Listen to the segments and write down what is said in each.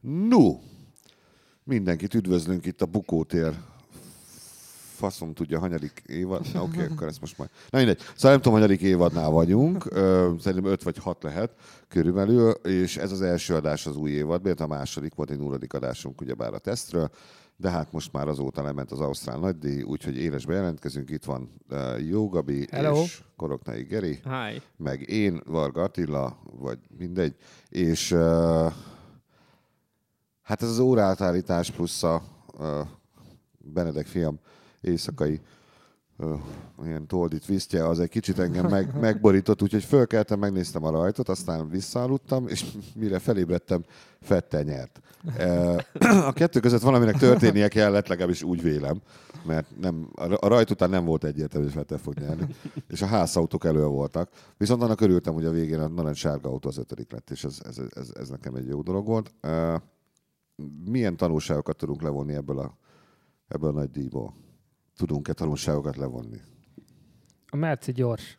No, mindenkit üdvözlünk itt a Bukótér. Faszom tudja, hanyadik évad. Oké, akkor ezt most majd. Na mindegy. Szóval nem tudom, hanyadik évadnál vagyunk. Szerintem 5 vagy 6 lehet körülbelül. És ez az első adás az új évadban. A második volt egy 0. adásunk ugyebár a tesztről. De hát most már azóta lement az Ausztrál nagydíj, úgyhogy élesbe jelentkezünk. Itt van Jó Gabi. Hello. És Koroknai Geri. Hi. Meg én, Varga Attila, vagy mindegy. És hát ez az óraátállítás plusz a Benedek fiam éjszakai ilyen toldit visztje, az egy kicsit engem megborított, úgyhogy fölkeltem, megnéztem a rajtot, aztán visszaaludtam, és mire felébredtem, Fette nyert. A kettő között valaminek történnie kellett, legalábbis úgy vélem, mert nem, a rajt után nem volt egyértelmű, hogy Fette fog nyerni, és a Haas autók elő voltak. Viszont annak örültem, hogy a végén a narancssárga autó az 5. lett, és ez nekem egy jó dolog volt. Milyen tanulságokat tudunk levonni ebből a nagy díjból? Tudunk-e tanulságokat levonni? A Merci gyors.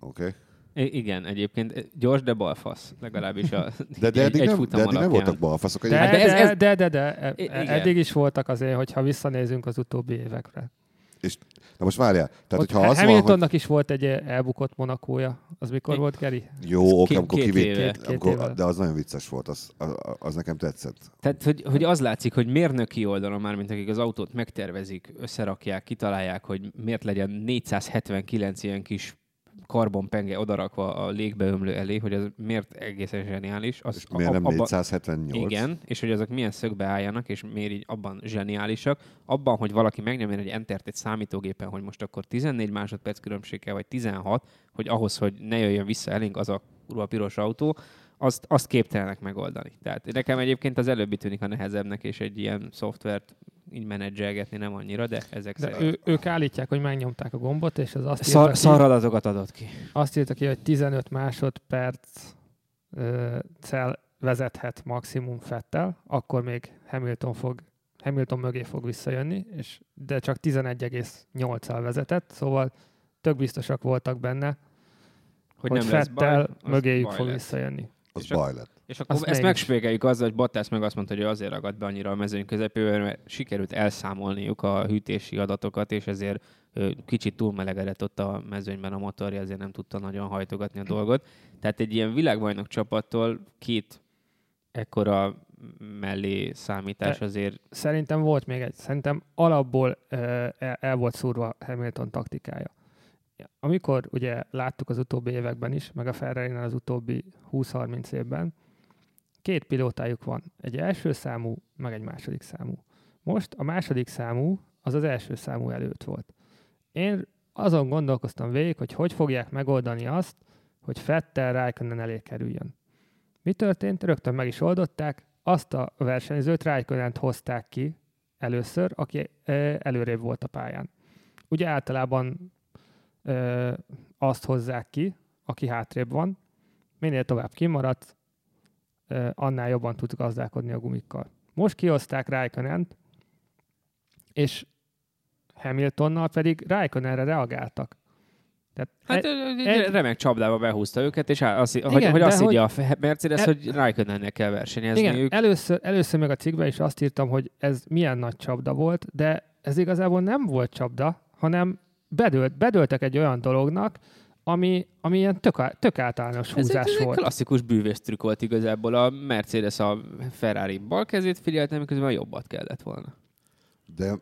Oké. Okay. Igen, egyébként gyors, de balfasz. Legalábbis a eddig nem voltak balfaszok. Eddig is voltak azért, hogyha visszanézünk az utóbbi évekre. És, na most várjál. Tehát, hogyha az Hamiltonnak van, hogy... is volt egy elbukott Monakója. Az mikor volt, Geri? Jó, amikor kivét. De az nagyon vicces volt. Az nekem tetszett. Tehát, hogy az látszik, hogy mérnöki oldalon már, mint akik az autót megtervezik, összerakják, kitalálják, hogy miért legyen 479 ilyen kis karbonpenge odarakva a légbeömlő elé, hogy ez miért egészen zseniális. És miért nem 478? Igen, és hogy azok milyen szögbe álljanak, és miért így abban zseniálisak. Abban, hogy valaki megnyomja egy entert egy számítógépen, hogy most akkor 14 másodperc különbséggel, vagy 16, hogy ahhoz, hogy ne jöjjön vissza elénk az a kurva piros autó, azt képtelenek megoldani. Tehát nekem egyébként az előbbi tűnik a nehezebbnek, és egy ilyen szoftvert így menedzselgetni nem annyira, de ezek de szerint... Ők állítják, hogy megnyomták a gombot, és az azt írta ki... Szarradatokat adott ki. Azt írta ki, hogy 15 másodperc cel vezethet maximum Vettel, akkor még Hamilton mögé fog visszajönni, de csak 11,8-al vezetett, szóval tök biztosak voltak benne, hogy Vettel mögéjük fog visszajönni. Az baj lett. És akkor ezt megsvégeljük azzal, hogy Bottas meg azt mondta, hogy azért ragadt be annyira a mezőny közepébe, mert sikerült elszámolniuk a hűtési adatokat, és ezért kicsit túlmelegedett ott a mezőnyben a motorja, ezért nem tudta nagyon hajtogatni a dolgot. Tehát egy ilyen világbajnok csapattól két ekkora mellé számítás azért... Szerintem volt még egy. Szerintem alapból el volt szúrva Hamilton taktikája. Amikor ugye láttuk az utóbbi években is, meg a Ferrarinál az utóbbi 20-30 évben, két pilótájuk van, egy első számú, meg egy második számú. Most a második számú az első számú előtt volt. Én azon gondolkoztam végig, hogy fogják megoldani azt, hogy Vettel Räikkönen elé kerüljön. Mi történt? Rögtön meg is oldották, azt a versenyzőt, Räikkönent hozták ki először, aki előrébb volt a pályán. Ugye általában azt hozzák ki, aki hátrébb van, minél tovább kimaradt, annál jobban tud gazdálkodni a gumikkal. Most kihozták Räikkönent, és Hamiltonnal pedig Räikkönenre reagáltak. Tehát egy remek csapdába behúzta őket, és azt írja a Mercedes, hogy Räikkönennek kell versenyezniük. Először meg a cikkben is azt írtam, hogy ez milyen nagy csapda volt, de ez igazából nem volt csapda, hanem bedőltek egy olyan dolognak, ami ilyen tök általános húzás volt. Ez egy klasszikus bűvésztrükk volt igazából. A Mercedes a Ferrari bal kezét figyelte, miközben a jobbat kellett volna. De...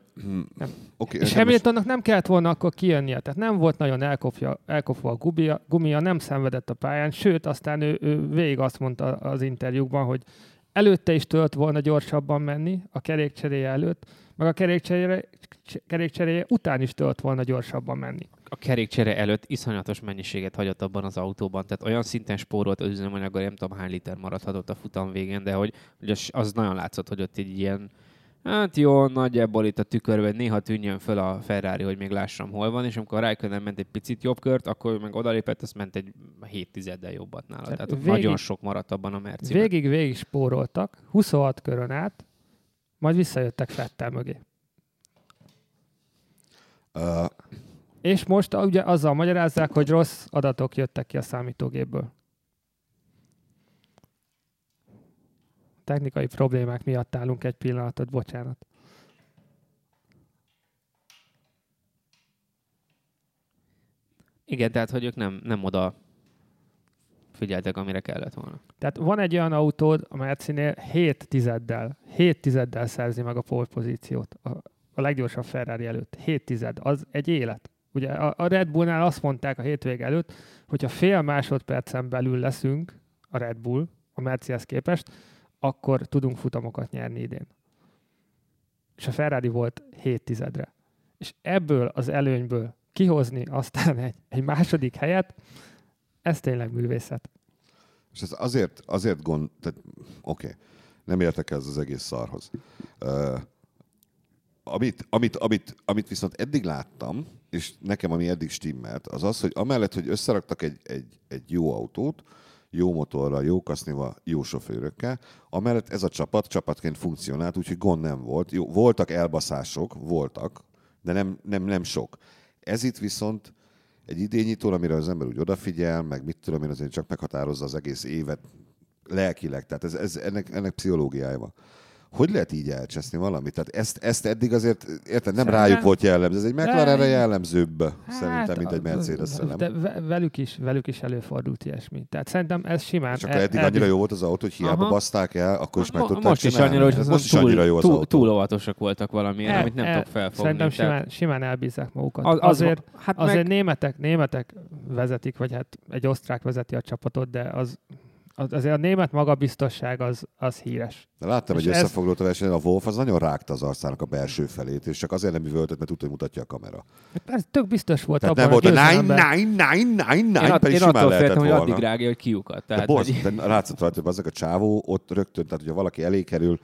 Okay, és Hamiltonnak nem kellett volna akkor kijönnie. Tehát nem volt nagyon elkopva a gumia, nem szenvedett a pályán, sőt, aztán ő végig azt mondta az interjúkban, hogy előtte is tudott volna gyorsabban menni a kerékcseréje előtt, meg a kerékcseréje után is tudott volna gyorsabban menni. A kerékcsere előtt iszonyatos mennyiséget hagyott abban az autóban, tehát olyan szinten spórolt az üzemanyaggal, nem tudom hány liter maradhatott a futam végén, de hogy az nagyon látszott, hogy ott egy ilyen, hát jó, nagyjából itt a tükörben néha tűnjön föl a Ferrari, hogy még lássam hol van, és amikor a Räikkönen ment egy picit jobb kört, akkor meg odalépett, azt ment egy 7-10-del jobbat nála. Tehát végig, nagyon sok maradt abban a Merciben. Végig spóroltak, 26 körön át, majd visszajöttek Vettel mögé. És most ugye azzal magyarázzák, hogy rossz adatok jöttek ki a számítógépből. technikai problémák miatt állunk egy pillanatot, bocsánat. Igen, tehát hogy ők nem oda figyeltek, amire kellett volna. Tehát van egy olyan autód, a Mercinél 7 tizeddel szerzi meg a pole pozíciót. A leggyorsabb Ferrari előtt. 7 tized, az egy élet. Ugye a Red Bullnál azt mondták a hétvég előtt, hogyha fél másodpercen belül leszünk a Red Bull, a Mercihez képest, akkor tudunk futamokat nyerni idén. És a Ferrari volt 7 tizedre. És ebből az előnyből kihozni aztán egy második helyet, ez tényleg művészet. És ez azért oké, nem értek ez az egész szarhoz. Amit viszont eddig láttam, és nekem ami eddig stimmelt, az az, hogy amellett, hogy összeraktak egy jó autót, jó motorral, jó kasznival, jó sofőrökkel, amellett ez a csapat csapatként funkcionált, úgyhogy gond nem volt. Jó, voltak elbaszások, de nem sok. Ez itt viszont egy idényitól, amire az ember úgy odafigyel, meg mit tudom én, azért csak meghatározza az egész évet lelkileg. Tehát ennek pszichológiája van. Hogy lehet így elcseszni valamit? Tehát ezt eddig azért, érted, nem rájuk volt jellemző. Ez egy McLarenre jellemzőbb, szerintem, mint egy Mercedesre, nem? De velük is előfordult ilyesmi. Tehát szerintem ez simán... Csak eddig annyira jó volt az autó, hogy hiába baszták el, akkor is meg tudták csinálni. Most is annyira jó az autó. Túl óvatosak voltak valamilyen, amit nem tudok felfogni. Szerintem simán elbízzák magukat. Azért németek vezetik, vagy hát egy osztrák vezeti a csapatot, de az... Azért a német magabiztosság az híres. De láttam, és hogy összefoglalt a versenyen, a Wolf az nagyon rágta az arcának a belső felét, és csak azért nem üvöltött, mert tudta, hogy mutatja a kamera. Ez tök biztos volt abban, hogy nein, pedig simán lehetett volna. Én attól féltem, hogy addig rágja, hogy kiukat. De látszott rajta, hogy azok a csávó ott rögtön, tehát hogyha valaki elé kerül,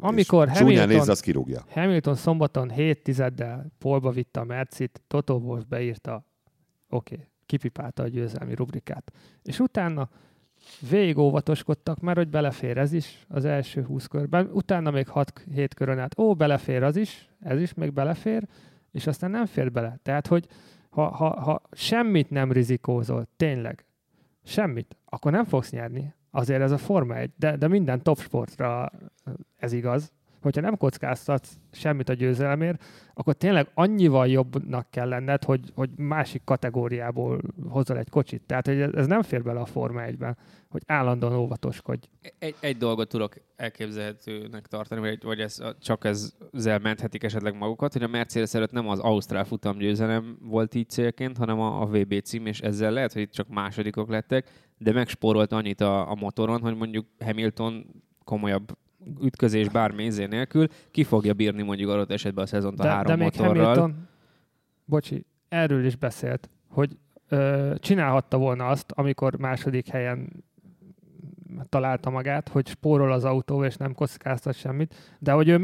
amikor csúnyán nézze, az kirúgja. Hamilton szombaton 7-10-del polba vitte a Mercit, Toto Wolff beírta, oké, kipipálta a győzelmi rubrikát. És utána végig óvatoskodtak már, hogy belefér ez is az első 20 körben, utána még 6-7 körön át, belefér az is, ez is még belefér, és aztán nem fér bele. Tehát, hogy ha semmit nem rizikózol, tényleg, semmit, akkor nem fogsz nyerni. Azért ez a Forma 1, de minden topsportra ez igaz. Hogyha nem kockáztatsz semmit a győzelemért, akkor tényleg annyival jobbnak kell lenned, hogy másik kategóriából hozzal egy kocsit. Tehát hogy ez nem fér bele a Forma 1-ben, hogy állandóan óvatoskodj. Egy dolgot tudok elképzelhetőnek tartani, vagy ezzel menthetik esetleg magukat, hogy a Mercedes előtt nem az ausztrál futamgyőzelem volt így célként, hanem a VB cím, és ezzel lehet, hogy itt csak másodikok lettek, de megspórolt annyit a motoron, hogy mondjuk Hamilton komolyabb ütközés bármi izé nélkül, ki fogja bírni mondjuk adott esetben a szezont a három motorral. De még Hamilton, erről is beszélt, hogy csinálhatta volna azt, amikor második helyen találta magát, hogy spórol az autó, és nem kockáztat semmit, de hogy ő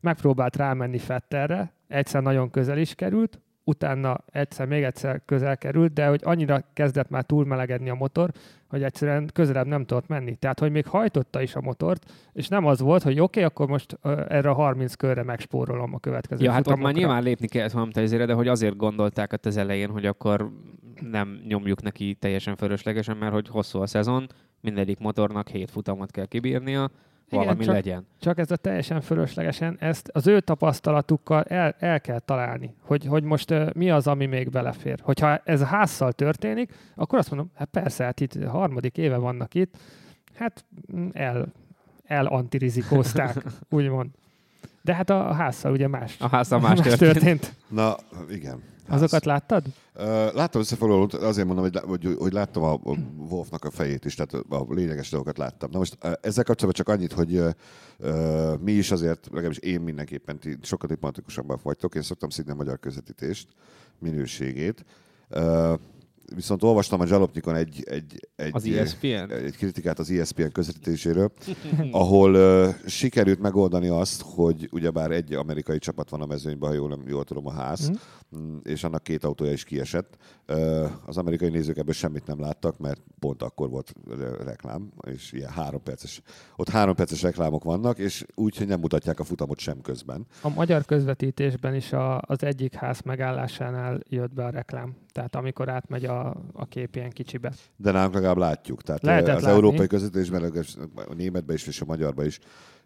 megpróbált rámenni Fettelre, egyszer nagyon közel is került, utána még egyszer közel került, de hogy annyira kezdett már túlmelegedni a motor, hogy egyszerűen közelebb nem tudott menni. Tehát, hogy még hajtotta is a motort, és nem az volt, hogy oké, akkor most erre a 30 körre megspórolom a következő futamokra. Hát már nyilván lépni kellett valamit ezére, de hogy azért gondolták ott az elején, hogy akkor nem nyomjuk neki teljesen fölöslegesen, mert hogy hosszú a szezon, mindegyik motornak 7 futamot kell kibírnia, valami legyen. Csak ez a teljesen fölöslegesen, ezt az ő tapasztalatukkal el kell találni, hogy most mi az, ami még belefér. Hogyha ez a Haasszal történik, akkor azt mondom, hát persze, hát itt harmadik éve vannak itt, hát elantirizikózták, úgymond. De hát a Haasszal ugye más. A Haasszal más történt. Na, igen. Ház. Azokat láttad? Láttam összefoglalót, azért mondom, hogy láttam a Wolffnak a fejét is, tehát a lényeges dolgokat láttam. Na most ezzel kapcsolatban csak annyit, hogy mi is azért, legalábbis én mindenképpen, ti sokkal diplomatikusabban vagytok, én szoktam szidni a magyar közvetítést, minőségét. Viszont olvastam a Zsalopnyikon egy kritikát az ESPN közvetítéséről, ahol sikerült megoldani azt, hogy ugyebár egy amerikai csapat van a mezőnyben, ha jól tudom, a Haas, és annak 2 autója is kiesett. Az amerikai nézők ebből semmit nem láttak, mert pont akkor volt reklám, és ilyen 3 perces reklámok vannak, és úgy, hogy nem mutatják a futamot sem közben. A magyar közvetítésben is az egyik Haas megállásánál jött be a reklám. Tehát amikor átmegy a kép ilyen kicsibe. De nálunk legalább látjuk. Tehát lehetett az látni. Európai közvetítésben, a németben is, és a magyarban is,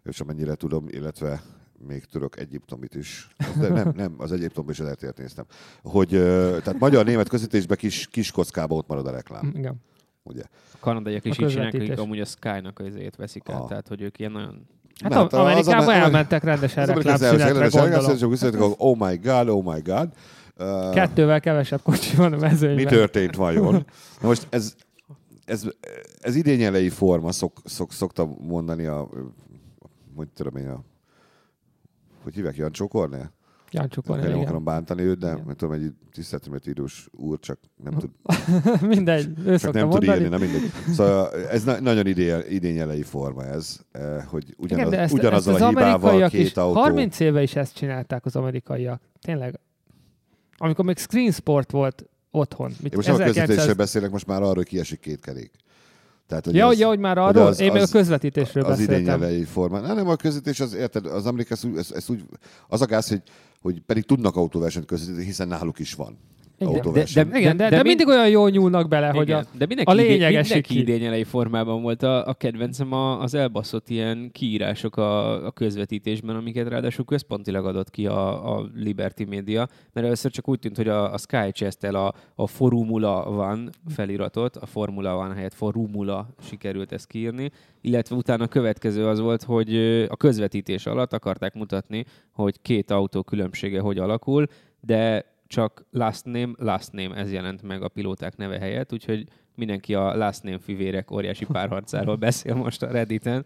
és amennyire tudom, illetve még tudok egyiptomit is. De nem, az egyiptomban is az RTL-t néztem. Hogy, tehát magyar-német közvetítésben kis kockába ott marad a reklám. Igen. Ugye? A kanadaiak is így csinálják, hogy amúgy a Sky-nak azért veszik el, tehát hogy ők ilyen nagyon... Hát nem, Amerikában elmentek rendesen reklámszületre, gondolom. Oh my god. Kettővel kevesebb kocsi van a mezőnyben. Mi történt vajon? Na most ez idény elejé forma, szoktam mondani hogy hívják, Jancsó Kornél? Nem akarom bántani őt, de nem tudom, egy tiszteletemért idős úr, csak nem tud. Mindegy, ő szokta nem mondani. Tud írni, szóval ez nagyon idényelei forma ez, hogy ugyanazzal a hibával két autó. 30 éve is ezt csinálták az amerikaiak. Tényleg. Amikor még Screen Sport volt otthon. Én most nem a közvetítésről beszélek, most már arról, hogy kiesik két kerék. Tehát, hogy már arról, én még a közvetítésről beszéltem. Az idényelei forma. Nem, a közvetítés, érted, az Amerikás úgy, az a gáz, hogy pedig tudnak autóversenyt közvetíteni, hiszen náluk is van autóverseny. De mindig olyan jól nyúlnak bele, igen, hogy a lényeges. Mindenki idényelei formában volt a kedvencem az elbaszott ilyen kiírások a közvetítésben, amiket ráadásul központilag adott ki a Liberty Media, mert először csak úgy tűnt, hogy a Sky Chest-tel a Formula One feliratot, a Formula One helyett Formula sikerült ezt kiírni, illetve utána a következő az volt, hogy a közvetítés alatt akarták mutatni, hogy két autó különbsége hogy alakul, de csak last name, ez jelent meg a pilóták neve helyett, úgyhogy mindenki a last name fivérek óriási párharcáról beszél most a Redditen.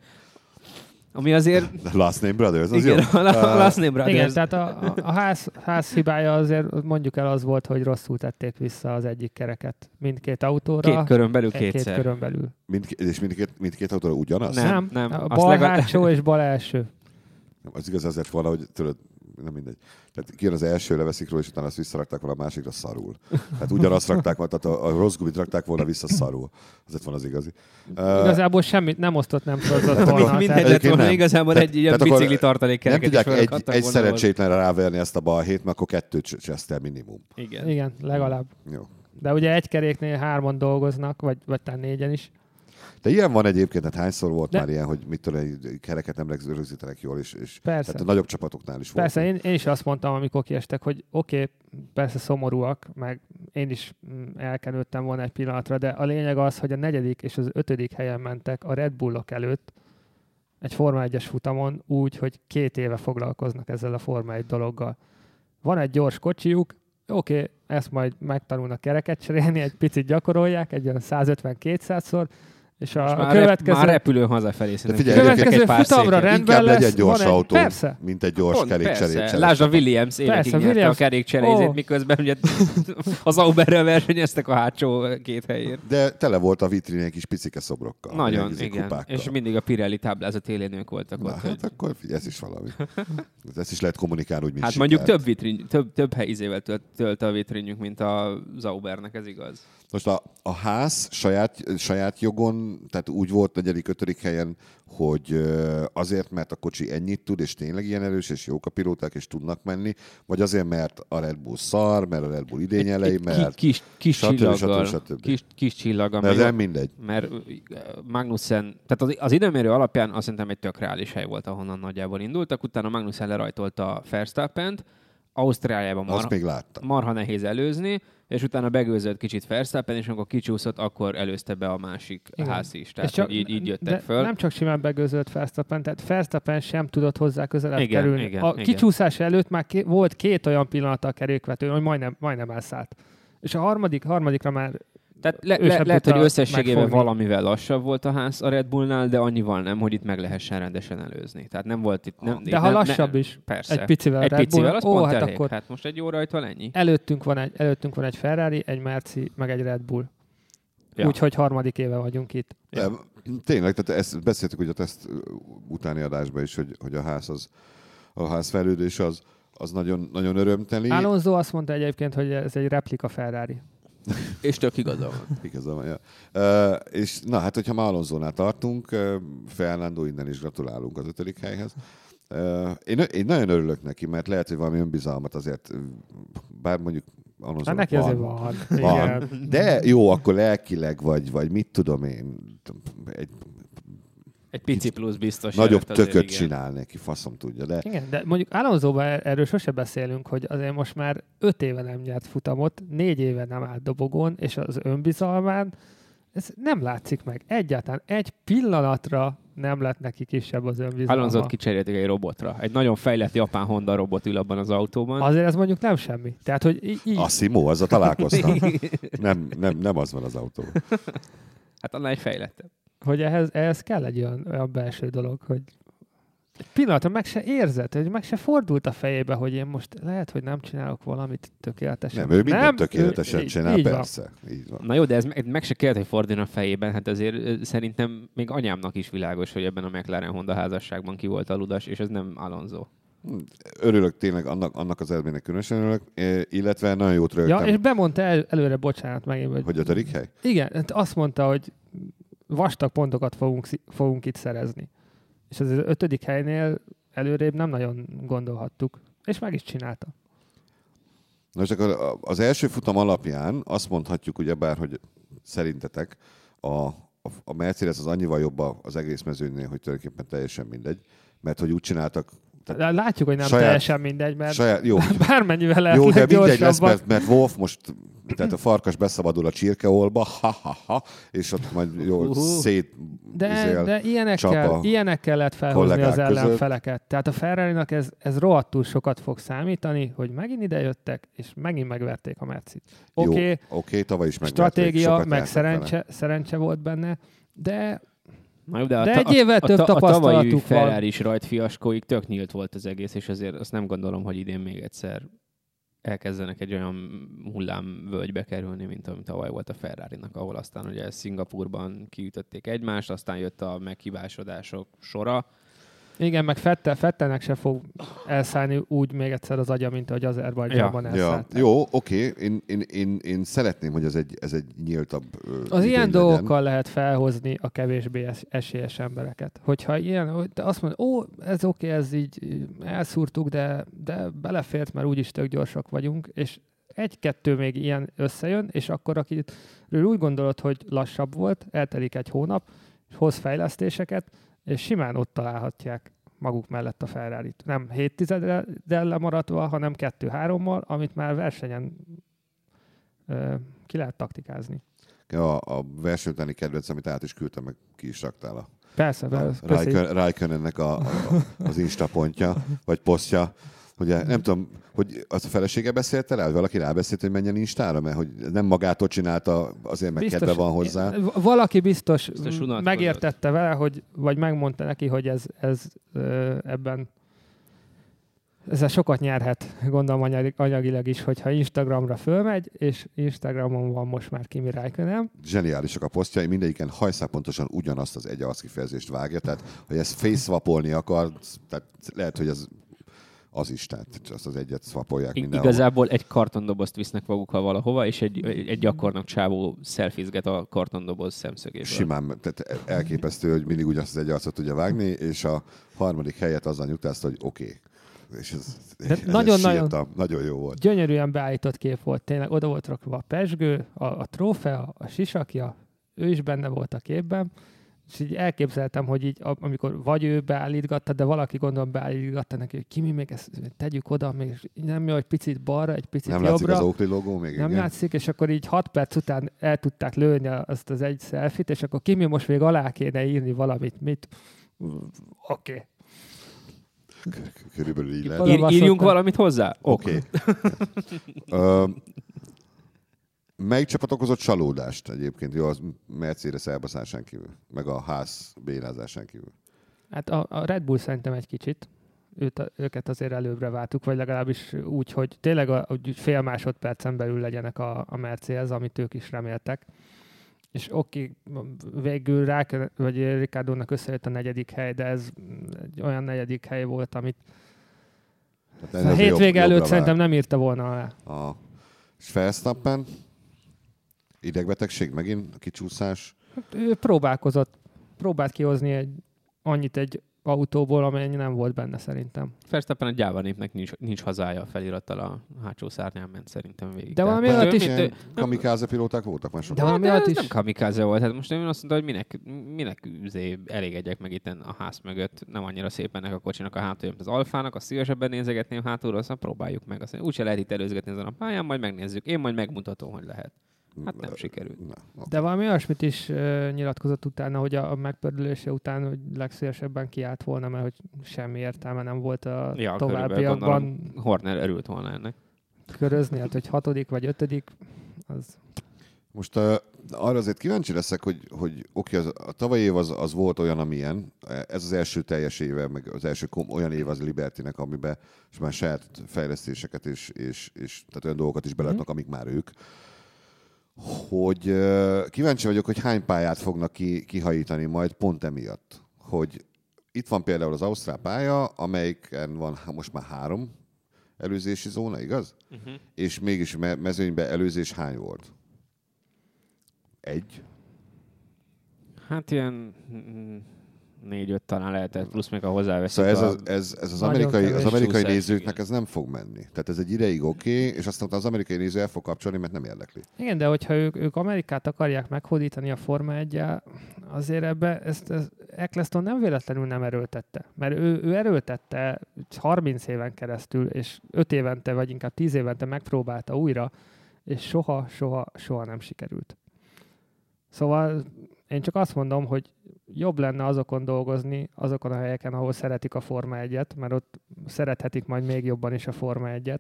Ami azért... The last name brothers, az igen, jó? Last name brothers. Igen, tehát a ház hibája azért mondjuk el az volt, hogy rosszul tették vissza az egyik kereket mindkét autóra. Két körön belül kétszer. Két körön belül. És mindkét autóra ugyanaz? Nem. A bal hátsó és bal első. Az igaz, azért valahogy tőled nem mindegy. Tehát kijön az első, leveszik róla, és utána azt visszarakták volna a másikra, szarul. Tehát ugyanazt rakták volna, tehát a rossz gumit rakták volna vissza, szarul. Azért van az igazi. Igazából semmit nem osztott, nem szorzott volna. Mindegyet volna, igazából egy ilyen bicikli tartalékkereket is felakadtak volna. Nem tudják egy szerencsétlenre ráverni ezt a balhét, mert akkor kettőt csesztel minimum. Igen, legalább. Jó. De ugye egy keréknél hárman dolgoznak, vagy talán négyen is. De ilyen van egyébként, hát hányszor volt már ilyen, hogy mitől egy kereket nem rögzítenek jól, és tehát a nagyobb csapatoknál is volt. Persze, én is azt mondtam, amikor kiestek, hogy oké, persze szomorúak, meg én is elkenődtem volna egy pillanatra, de a lényeg az, hogy a 4. és az 5. helyen mentek a Red Bullok előtt egy Forma 1-es futamon úgy, hogy 2 éve foglalkoznak ezzel a Forma 1 dologgal. Van egy gyors kocsijuk, oké, ezt majd megtanulnak kereket cserélni, egy picit gyakorolják, egy olyan 150-200-szor, és már következő... már repülő hazafelé. De figyelj, következő futamra rendben lesz. Inkább legyen gyors autó, persze, mint egy gyors kerékcserét. Lásd a Williams évekig nyerte a kerékcserézét, miközben ugye az Auberrel versenyeztek a hátsó két helyért. De tele volt a vitrine kis picike szobrokkal. Nagyon, igen. Kupákkal. És mindig a Pirelli táblázat élén ők voltak ott. Hát akkor figyelj, ez is valami. Ezt is lehet kommunikálni, hogy mit hát sikert. Mondjuk több helyizével tölt a vitrinjük, mint az Aubernek, ez igaz. Most a Haas saját jogon, tehát úgy volt 4.-5. helyen, hogy azért, mert a kocsi ennyit tud, és tényleg ilyen erős, és jók a pilóták, és tudnak menni, vagy azért, mert a Red Bull szar, mert a Red Bull idényelei, mert... Kis csillaggal. De nem mindegy. Mert Magnussen, tehát az időmérő alapján azt szerintem egy tök reális hely volt, ahonnan nagyjából indultak, utána Magnussen lerajtolta Verstappent, Ausztráliában marha nehéz előzni, és utána begőzött kicsit Verstappen, és amikor kicsúszott, akkor előzte be a másik Haas is. Tehát csak, így jöttek föl. Nem csak simán begőzött Verstappen, tehát Verstappen sem tudott hozzá közelebb kerülni. Igen. Kicsúszás előtt már volt 2 olyan pillanata a kerékvető, hogy majdnem elszállt. És a harmadikra már... Tehát lehet, hogy összességében valamivel lassabb volt a Haas a Red Bullnál, de annyival nem, hogy itt meg lehessen rendesen előzni. Tehát nem volt itt... de ha lassabb is, persze. Egy picivel Red Bull, az pont hát elég. Akkor hát most egy jó rajta ennyi. Előttünk van egy Ferrari, egy Merci, meg egy Red Bull. Ja. Úgyhogy 3. éve vagyunk itt. De, tényleg, tehát ezt beszéltük ugye a teszt utáni adásban is, hogy a Haas fejlődés az nagyon, nagyon örömteli. Alonso azt mondta egyébként, hogy ez egy replika Ferrari. És tök igaza van. Ja. És na hát, hogyha már Alonzónál tartunk, Fernando, innen is gratulálunk az 5. helyhez. Én nagyon örülök neki, mert lehet, hogy valami önbizalmat azért, bár mondjuk Hát neki van. Azért van. De jó, akkor lelkileg vagy mit tudom én. Egy pici plusz biztos. Nagyobb tököt csinál neki, faszom tudja. De... Igen, de mondjuk Alonsoban erről sose beszélünk, hogy azért most már 5 éve nem nyert futamot, 4 éve nem állt dobogón, és az önbizalmán ez nem látszik meg. Egyáltalán egy pillanatra nem lett neki kisebb az önbizalma. Alonsot kicserélték egy robotra. Egy nagyon fejlett japán Honda robot ül abban az autóban. Azért ez mondjuk nem semmi. Tehát, hogy így... A Simo, azzal találkoztam. nem az van az autó. Hát annál egy fejlettebb. Hogy ehhez kell egy olyan belső dolog, hogy egy pillanatra meg se érzett, hogy meg se fordult a fejébe, hogy én most lehet, hogy nem csinálok valamit tökéletesen. Nem, ő mindent tökéletesen csinál, így persze. Van. Így van. Na jó, de ez meg se kellett, hogy forduljon a fejében. Hát azért szerintem még anyámnak is világos, hogy ebben a McLaren Honda házasságban ki volt aludas, és ez nem Alonso. Örülök tényleg annak az eredménynek, különösen örülök, illetve nagyon jót rögtem. Ja, és bemondta előre, bocsánat megint, hogy ötödik hely? Igen, azt mondta, hogy vastag pontokat fogunk itt szerezni. És az 5. helynél előrébb nem nagyon gondolhattuk. És meg is csinálta. Na és akkor az első futam alapján azt mondhatjuk, ugyebár, hogy szerintetek a Mercedes az annyival jobb az egész mezőnynél, hogy tulajdonképpen teljesen mindegy. Mert hogy úgy csináltak... Látjuk, hogy nem teljesen mindegy, mert jó, bármennyivel lehet gyorsabban. Jó, de mindegy lesz, mert Wolf most... Tehát a farkas beszabadul a csirkeolba, ha, és ott majd jól szét de ilyenekkel lehet felhozni az ellenfeleket. Között. Tehát a Ferrarinak ez rohadtul sokat fog számítani, hogy megint ide jöttek, és megint megverték a Mercit. Oké, tavaly is megverték. Stratégia, meg szerencse volt benne, de... De egy évvel több tapasztalatuk van. A tavalyi Ferrari is rajtfiaskóig tök nyílt volt az egész, és azért azt nem gondolom, hogy idén még egyszer elkezdenek egy olyan hullámvölgybe kerülni, mint amit tavaly volt a Ferrarinak, ahol aztán ugye Szingapúrban kiütötték egymást, aztán jött a meghibásodások sora. Igen, meg Fettelnek se fog elszállni úgy még egyszer az agya, mint ahogy Azerbajdzsánban elszállt. Jó, oké. Én szeretném, hogy ez egy nyíltabb az ilyen legyen. Dolgokkal lehet felhozni a kevésbé esélyes embereket. Hogyha ilyen, hogy azt mondod, ez oké, ez így elszúrtuk, de belefért, mert úgyis tök gyorsak vagyunk, és 1-2 még ilyen összejön, és akkor akiről úgy gondolod, hogy lassabb volt, eltelik egy hónap, és hoz fejlesztéseket, és simán ott találhatják maguk mellett a Ferrarit. Nem 7-10-del lemaradva, hanem 2-3-mal, amit már versenyen ki lehet taktikázni. Ja, a verseny utáni kedvenc, amit át is küldtem, meg ki is raktál a Räikkönennek az Insta pontja, vagy posztja. Ugye, nem tudom, hogy azt a felesége beszélte rá, hogy valaki rábeszélt, hogy menjen Instára, mert hogy nem magától csinálta, azért meg kedve van hozzá. Valaki biztos megértette vele, hogy, vagy megmondta neki, hogy ezzel sokat nyerhet, gondolom anyagilag is, hogyha Instagramra fölmegy, és Instagramon van most már Kimi Räikkönen. Zseniálisak a posztjai, mindegyiken hajszálpontosan ugyanazt az egy arckifejezést vágja, tehát hogy ezt face-swapolni akar, tehát lehet, hogy az is, tehát azt az egyet szvapolják mindenhol. Igazából egy kartondobozt visznek magukkal valahova, és egy gyakornok csávó szelfizget a kartondoboz szemszögéből. Simán, tehát elképesztő, hogy mindig ugyanazt az egy arcot tudja vágni, és a harmadik helyet azzal nyugtázta, hogy oké. És ez nagyon jó volt. Gyönyörűen beállított kép volt, tényleg oda volt rakva a pezsgő, a trófea, a sisakja, ő is benne volt a képben, és így elképzeltem, hogy így, amikor vagy ő beállítgatta, de valaki gondolom beállítgatta neki, hogy Kimi, még ezt tegyük oda, még nem jó, egy picit balra, egy picit nem jobbra. Nem látszik az Oakley logó még? Nem látszik, és akkor így 6 perc után el tudták lőni azt az egy selfit, és akkor Kimi, most még alá kéne írni valamit, mit? Oké. Körülbelül így lehet. Írjunk valamit hozzá? Oké. Melyik csapat okozott csalódást egyébként? Jó, az Mercedes elbaszásán kívül, meg a Haas bélázásán kívül. Hát a Red Bull szerintem egy kicsit. Őket azért előbbre váltuk, vagy legalábbis úgy, hogy tényleg hogy fél másodpercen belül legyenek a Mercedes, amit ők is reméltek. És végül Riccardónak összejött a 4. hely, de ez egy olyan 4. hely volt, amit hát a hétvége előtt szerintem nem írta volna alá. És Verstappen? Idegbetegség megint? Kicsúszás? Hát ő próbált kihozni annyit egy autóból, amennyi nem volt benne szerintem. Verstappen a gyáva népnek nincs hazája, felirattal a hátsó szárnyán ment szerintem végig. De valami alatt is... Kamikáze pilóták voltak már sokan. De valami alatt is... Nem kamikáze volt. Hát most én azt mondta, hogy minek elégedjek meg itt a ház mögött. Nem annyira szép ennek a kocsinak a hátulja, mint az Alfának. Azt szívesebben nézegetném hátulról, aztán próbáljuk meg. Azt úgyse lehet itt előzgetni ezen a pályán, majd megnézzük. Én majd megmutatom, hogy lehet. Hát nem sikerült. Okay. De valami olyasmit is nyilatkozott utána, hogy a megpördülése után hogy legszívesebben kiállt volna, mert hogy semmi értelme nem volt a továbbiakban. Horner örült volna ennek. Körözni, hát hogy 6. vagy 5. az... Most arra azért kíváncsi leszek, hogy oké, a tavalyi év az volt olyan, amilyen. Ez az első teljes éve, meg az első olyan év az Libertynek, amiben és már saját fejlesztéseket és tehát olyan dolgokat is beletnek, amik már ők. Hogy kíváncsi vagyok, hogy hány pályát fognak kihajítani majd pont emiatt. Hogy itt van például az ausztrál pálya, amelyiken van most már 3 előzési zóna, igaz? Uh-huh. És mégis mezőnyben előzés hány volt? 1? Hát ilyen 4-5 talán lehetett, plusz még a hozzáveszik. Szóval ez az amerikai nézőknek ez nem fog menni. Tehát ez egy ideig oké, és aztán az amerikai néző el fog kapcsolni, mert nem érdekli. Igen, de hogyha ők Amerikát akarják meghódítani a Forma 1-jel, azért ebbe ezt Ecclestone nem véletlenül nem erőltette. Mert ő erőltette 30 éven keresztül, és 5 évente, vagy inkább 10 évente megpróbálta újra, és soha nem sikerült. Szóval én csak azt mondom, hogy jobb lenne azokon dolgozni, azokon a helyeken, ahol szeretik a Forma 1-et, mert ott szerethetik majd még jobban is a Forma 1-et,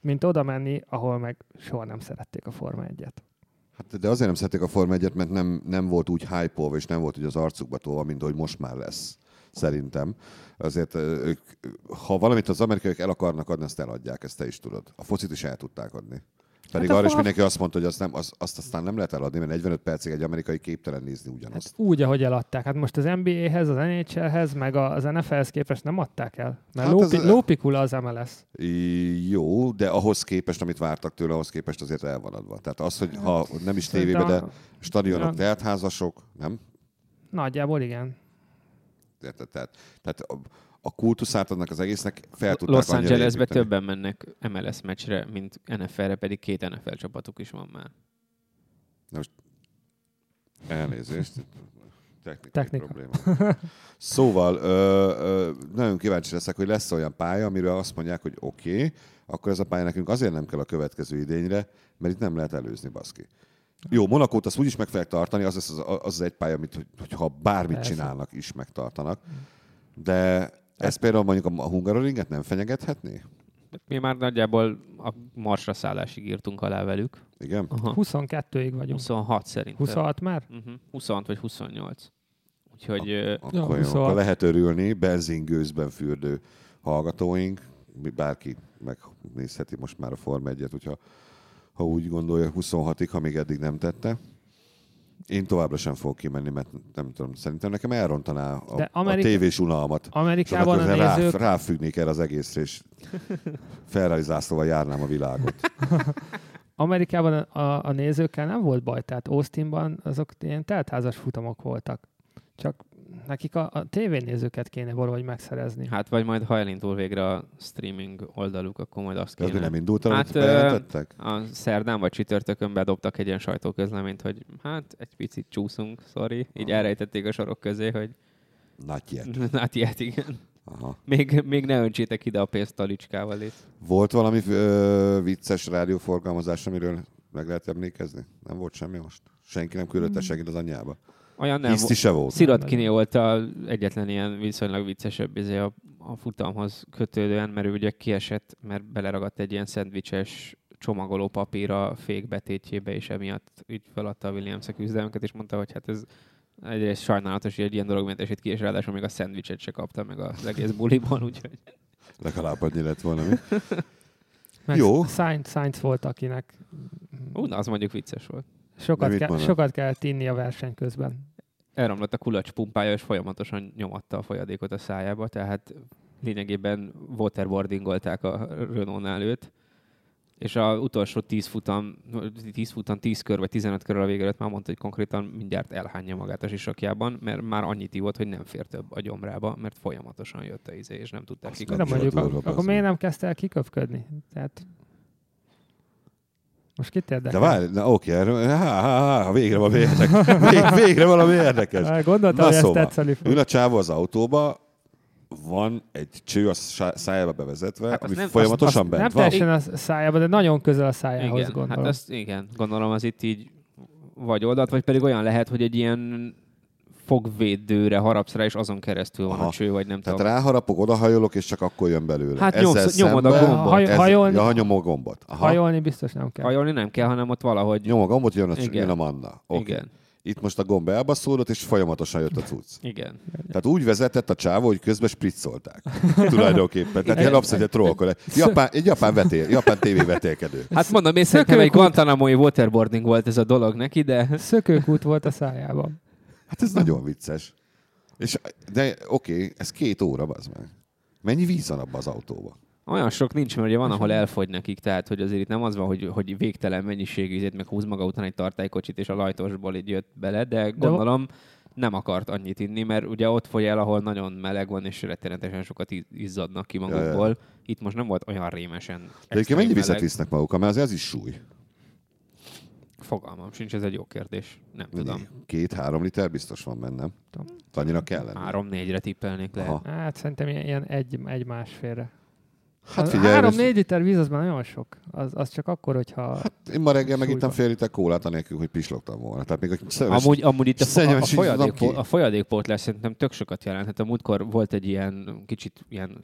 mint oda menni, ahol meg soha nem szerették a Forma 1-et. Hát de azért nem szerették a Forma 1-et, mert nem volt úgy hype-olva, és nem volt úgy az arcukba tolva, mint ahogy most már lesz, szerintem. Azért ők, ha valamit az amerikaiak el akarnak adni, azt eladják, ezt te is tudod. A focit is el tudták adni. Pedig hát arra is mindenki azt mondta, hogy azt aztán nem lehet eladni, mert 45 percig egy amerikai képtelen nézni ugyanazt. Hát úgy, ahogy eladták. Hát most az NBA-hez, az NHL-hez, meg az NFL-hez képest nem adták el. Mert hát lópikula az MLS. Jó, de ahhoz képest, amit vártak tőle, ahhoz képest azért el van adva. Tehát az, hogy ha nem is tévében, de stadionok, teltházasok, nem? Nagyjából igen. Tehát a kultuszát annak az egésznek fel tudták Los Angelesbe többen mennek MLS meccsre, mint NFL-re, pedig 2 NFL csapatuk is van már. Na most elnézést, technikai probléma. Szóval nagyon kíváncsi leszek, hogy lesz olyan pálya, amiről azt mondják, hogy oké, akkor ez a pálya nekünk azért nem kell a következő idényre, mert itt nem lehet előzni, baszki. Jó, Monakót azt úgyis meg fogják tartani, az egy pálya, amit, hogyha bármit csinálnak, is megtartanak. De ez például mondjuk a Hungaroringet nem fenyegethetné? Mi már nagyjából a marsra szállásig írtunk alá velük. Igen? Aha. 22-ig vagyunk. 26 szerintem. 26 már? Uh-huh. 26 vagy 28. Úgyhogy... Akkor, jó, akkor lehet örülni, benzingőzben fürdő hallgatóink. Bárki megnézheti most már a Forma 1-et, hogyha úgy gondolja 26-ig, ha még eddig nem tette. Én továbbra sem fogok kimenni, mert nem tudom, szerintem nekem elrontaná a tévés unalmat. Amerikában a nézők... Ráfüggnék el az egészre, és Ferrari zászlóval járnám a világot. Amerikában a nézőkkel nem volt baj, tehát Austinban azok ilyen teltházas futamok voltak. Csak nekik a tévénézőket kéne valahogy megszerezni. Hát vagy majd, ha elindul végre a streaming oldaluk, akkor majd azt kéne. Ez nem indult, amit bejelentettek? A szerdán vagy csütörtökön bedobtak egy ilyen sajtóközleményt, hogy hát egy picit csúszunk, sorry. Így elrejtették a sorok közé, hogy... Not yet, igen. Aha. Még ne öntsétek ide a pénzt talicskával itt. Volt valami vicces rádióforgalmazás, amiről meg lehet emlékezni? Nem volt semmi most? Senki nem küldött segít az anyjába? Olyan nem volt. Szirotkini volt az egyetlen ilyen viszonylag viccesebb a futamhoz kötődően, mert ő ugye kiesett, mert beleragadt egy ilyen szendvicses csomagoló papír a fékbetétjébe, és emiatt így feladta a Williams a küzdelmünket, és mondta, hogy hát ez egyrészt sajnálatos, hogy egy ilyen dolog mentesít ki, és ráadásul még a szendvicset se kapta meg az egész buliban, úgyhogy... Legalább annyi lett volna, mi? Jó. Sainz volt, akinek... Na, az mondjuk vicces volt. Sokat kellett inni a verseny közben. Elromlott a kulacspumpája, és folyamatosan nyomatta a folyadékot a szájába, tehát lényegében waterboardingolták a Renault-nál őt, És az utolsó 10 kör vagy 15 körrel a vége előtt már mondta, hogy konkrétan mindjárt elhányja magát a sisakjában, mert már annyit ívott, hogy nem fér több a gyomrába, mert folyamatosan jött a izé, és nem tudták kiköpködni. Akkor miért nem kezdte el kiköpködni? Tehát... Most kit érdekel? De várj, oké, végre valami érdekes. Végre valami érdekes. Gondoltam, hogy szóval, ezt tetszeli. Ül a csávó az autóba, van egy cső a szájába bevezetve, hát ami nem, folyamatosan azt bent nem van. Nem teljesen a szájába, de nagyon közel a szájához, igen, gondolom. Hát azt, igen, gondolom az itt így vagy oldalt, vagy pedig olyan lehet, hogy egy ilyen fogvédőre harapsz rá, és azon keresztül van a cső, vagy nem tudom. Tehát ráharapok, odahajolok, és csak akkor jön belőle. Hát nyomod a gombot. Nyomod a gombot. Aha. Hajolni biztos nem kell. Hajolni nem kell, hanem ott valahogy... Nyomod a gombot, jön a manna. Okay. Igen. Itt most a gomb elbaszódott, és folyamatosan jött a cucc. Igen. Tehát úgy vezetett a csávó, hogy közben spriccolták. Tulajdonképpen. Tehát ilyen abszolút trollkodás. Japán tévévetélkedő. Hát mondom, én szerintem egy guantanamói waterboarding volt ez a dolog neki, de... Szökőkút volt a szájában. Hát ez nagyon vicces. De oké, ez 2 óra, bazd meg. Mennyi víz van abban az autóban? Olyan sok nincs, mert ugye van, ahol elfogy nekik, tehát hogy azért itt nem az van, hogy végtelen mennyiségű ízét, meg húz maga után egy tartálykocsit, és a lajtosból így jött bele, de gondolom nem akart annyit inni, mert ugye ott fogy el, ahol nagyon meleg van, és rettenetesen sokat izzadnak ki magukból. Ja. Itt most nem volt olyan rémesen. De egyébként mennyi vizet visznek magukkal, mert az is súly. Fogalmam sincs, ez egy jó kérdés. Nem tudom. 2-3 liter biztos van bennem. Annyira kellene. 3-4-re tippelnék le. Hát szerintem ilyen 1-1,5-re. Hát figyelj, 3-4 liter víz az már nagyon sok. Az csak akkor, hogyha... Hát én ma reggel megittem fél liter kólát anélkül, hogy pislogtam volna. Tehát még a szemes... Amúgy itt a folyadékpótlás szerintem tök sokat jelent. Hát a múltkor volt egy ilyen, kicsit ilyen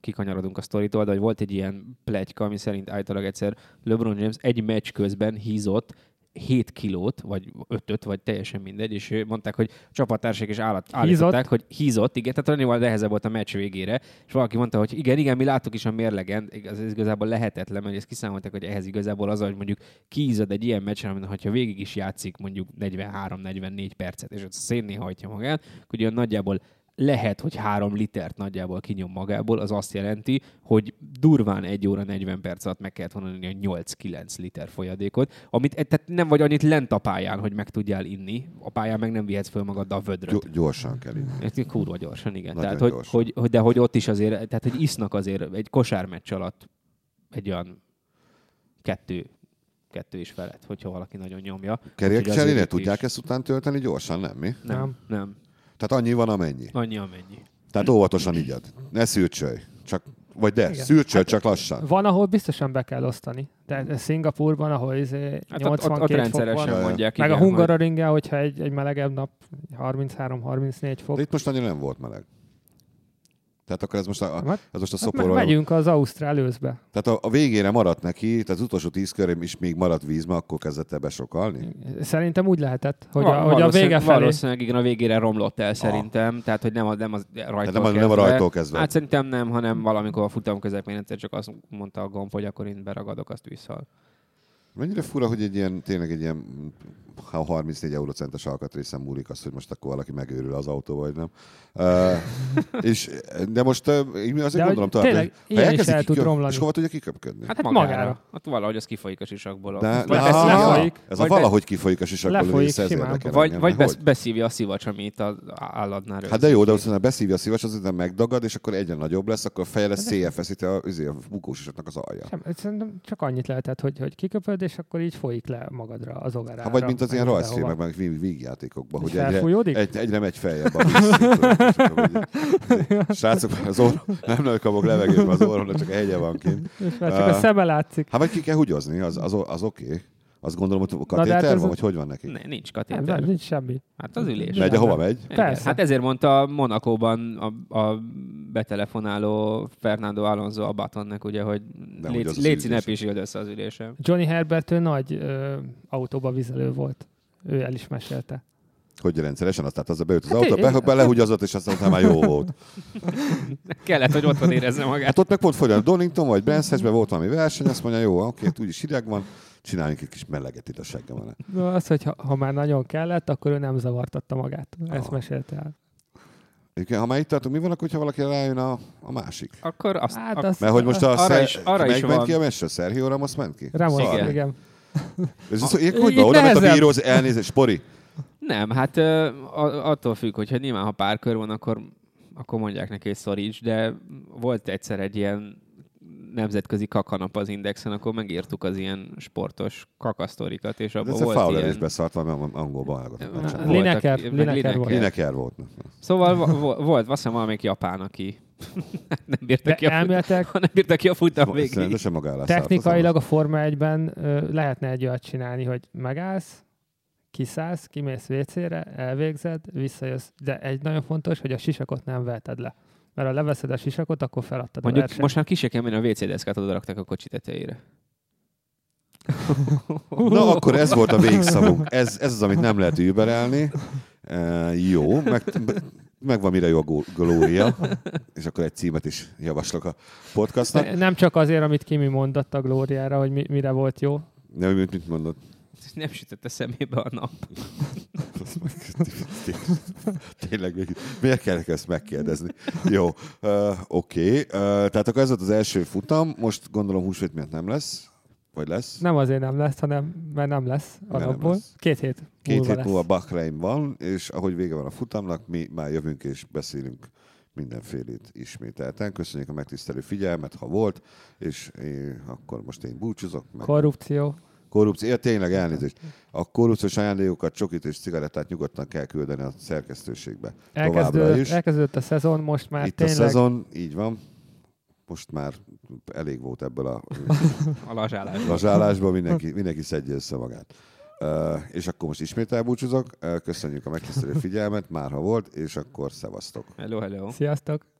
kikanyarodunk a sztoritól, de hogy volt egy ilyen pletyka, ami szerint általában egyszer LeBron James egy meccs közben hízott 7 kilót, vagy 5-öt, vagy teljesen mindegy, és mondták, hogy csapattársak is állították, hogy hízott, igen, tehát annyival nehezebb volt a meccs végére, és valaki mondta, hogy igen, mi láttuk is a mérlegen, ez igazából lehetetlen, mert ezt kiszámolták, hogy ehhez igazából az, hogy mondjuk kiízad egy ilyen meccsen, hogyha végig is játszik mondjuk 43-44 percet, és ott szénné hajtja magát, hogy olyan nagyjából lehet, hogy 3 litert nagyjából kinyom magából, az azt jelenti, hogy durván 1 óra 40 perc alatt meg kellett volna inni a 8-9 liter folyadékot, amit tehát nem vagy annyit lent a pályán, hogy meg tudjál inni, a pályán meg nem vihetsz föl magad a vödröt. Gyorsan kell inni. Kurva gyorsan, igen. Tehát, gyorsan. De hogy ott is azért, tehát hogy isznak azért egy kosármeccs alatt egy olyan 2 és felett, hogyha valaki nagyon nyomja. Kerékcserére tudják ezt után tölteni gyorsan, nem mi? Nem. Tehát annyi van, amennyi. Tehát óvatosan igyad. Ne szürcsölj. Szürcsölj, csak lassan. Van, ahol biztosan be kell osztani. De Szingapúrban, ahol 82 fok van. Mondják, meg igen, a Hungaroringen, hogyha egy melegebb nap 33-34 fok. De itt most annyira nem volt meleg. Tehát akkor ez most a szoporban... Megyünk az Ausztrál őszbe. Tehát a végére maradt neki, tehát az utolsó 10 körém is még maradt víz, mert akkor kezdett el besokalni? Szerintem úgy lehetett, hogy a vége felé... Valószínűleg igen, a végére romlott el szerintem, tehát hogy nem a rajtól kezdve. Hát szerintem nem, hanem valamikor a futam közepén egyszer csak azt mondta a gomb, hogy akkor én beragadok, azt tűzhal. Mennyire fura, hogy tényleg egy ilyen 34 eurocentes alkatrészen múlik az, hogy most akkor valaki megőrül az autóba, vagy nem. De most én azért gondolom tovább, hogy ha elkezdik és hova tudja kiköpködni? Hát magára. Hát valahogy az kifolyik a sisakból. Ez a valahogy kifolyik a sisakból. Vagy beszívja a szivacs, ami itt az álladnál. Hát de jó, de aztán beszívja a szivacs, az után megdagad, és akkor egyre nagyobb lesz, akkor feje lesz széjjelfeszíti a bukósisaknak az alja. Szerintem csak annyit lehetett, hogy kiköpöd, és akkor így folyik le magadra az ogárára. Vagy mint az ilyen rajzfilmek, meg vígjátékokban, hogy egyre megy feljebb a víz. Srácok, az orron, nem nőkabok levegőben az orron, csak a hegye van kint. És már csak a szeme látszik. Hát vagy ki kell húgyozni, az oké. Azt gondolom, hogy katéter van, vagy hogy van neki? Nincs katéter. Nem, nincs semmi. Hát az ülés. Megy, ahova megy? Persze. Hát ezért mondta Monakóban a betelefonáló Fernando Alonso a Buttonnek, ugye, hogy léci ne pisil össze az ülésem. Johnny Herbert, ő nagy autóba vizelő volt. Ő el is mesélte. Hogy rendszeresen, aztán az beült az autóba, belehugyazott, és aztán már jó volt. Kellett, hogy otthon érezze magát. Hát ott meg pont folyam Donington, vagy Branshedge-ben volt valami verseny, azt mondja, jó, oké, úgyis hideg van. Csináljunk egy kis meleget itt a seggemen. No, az, hogy ha már nagyon kellett, akkor ő nem zavartatta magát. Ezt mesélte el. Ha már itt tartunk, mi van akkor, ha valaki rájön a másik? Akkor azt... Hát azt mert hogy most a Szerhió ment ki a mestre? Sergio Ramos ment ki? Ramos, igen. Hogy oda ment a bíróz elnézés? Spori? Nem, hát attól függ, hogyha nyilván, ha pár kör van, akkor mondják neki, hogy szoríts, de volt egyszer egy ilyen nemzetközi kakanap az Indexen, akkor megírtuk az ilyen sportos kakasztorikat, és abban volt ilyen... De ez a Fowler is beszart valami angolban állgatott. Lineker volt. Szóval volt, azt hiszem valamelyik japán, aki nem bírta ki a futam végig. Technikailag a Forma 1-ben lehetne egy olyat csinálni, hogy megállsz, kiszállsz, kimész WC-re, elvégzed, visszajössz. De egy nagyon fontos, hogy a sisakot nem veheted le. Mert ha leveszed a sisakot, akkor feladtad mondjuk a versenyt. Most már ki se kell menni, a WC-deszkát odarakták a kocsi tetejére. Na, akkor ez volt a végszavunk. Ez az, amit nem lehet überelni. Jó, megvan mire jó a Glória. És akkor egy címet is javaslok a podcastnak. Nem csak azért, amit Kimi mondott a Glóriára, hogy mire volt jó. Nem, mit mondott? Nem sütött a szemébe a nap. Tényleg, miért kell ezt megkérdezni? Jó, oké. Tehát akkor ez volt az első futam. Most gondolom húsvét miatt nem lesz? Vagy lesz? Nem azért nem lesz, hanem mert nem lesz alapból. 2 hét múlva Bahrein van, és ahogy vége van a futamnak, mi már jövünk és beszélünk mindenfélét ismételten. Köszönjük a megtisztelő figyelmet, ha volt, és akkor most én búcsúzok. Korrupció. Ja, tényleg elnézést. A korrupciós ajándékokat, csokit és cigarettát nyugodtan kell küldeni a szerkesztőségbe. Elkezdődött a szezon, most már itt tényleg... Itt a szezon, így van. Most már elég volt ebből a lazsálásból. Mindenki szedje össze magát. És akkor most ismét elbúcsúzok. Köszönjük a megtisztelő figyelmet, már ha volt, és akkor szevasztok. Hello, hello. Sziasztok.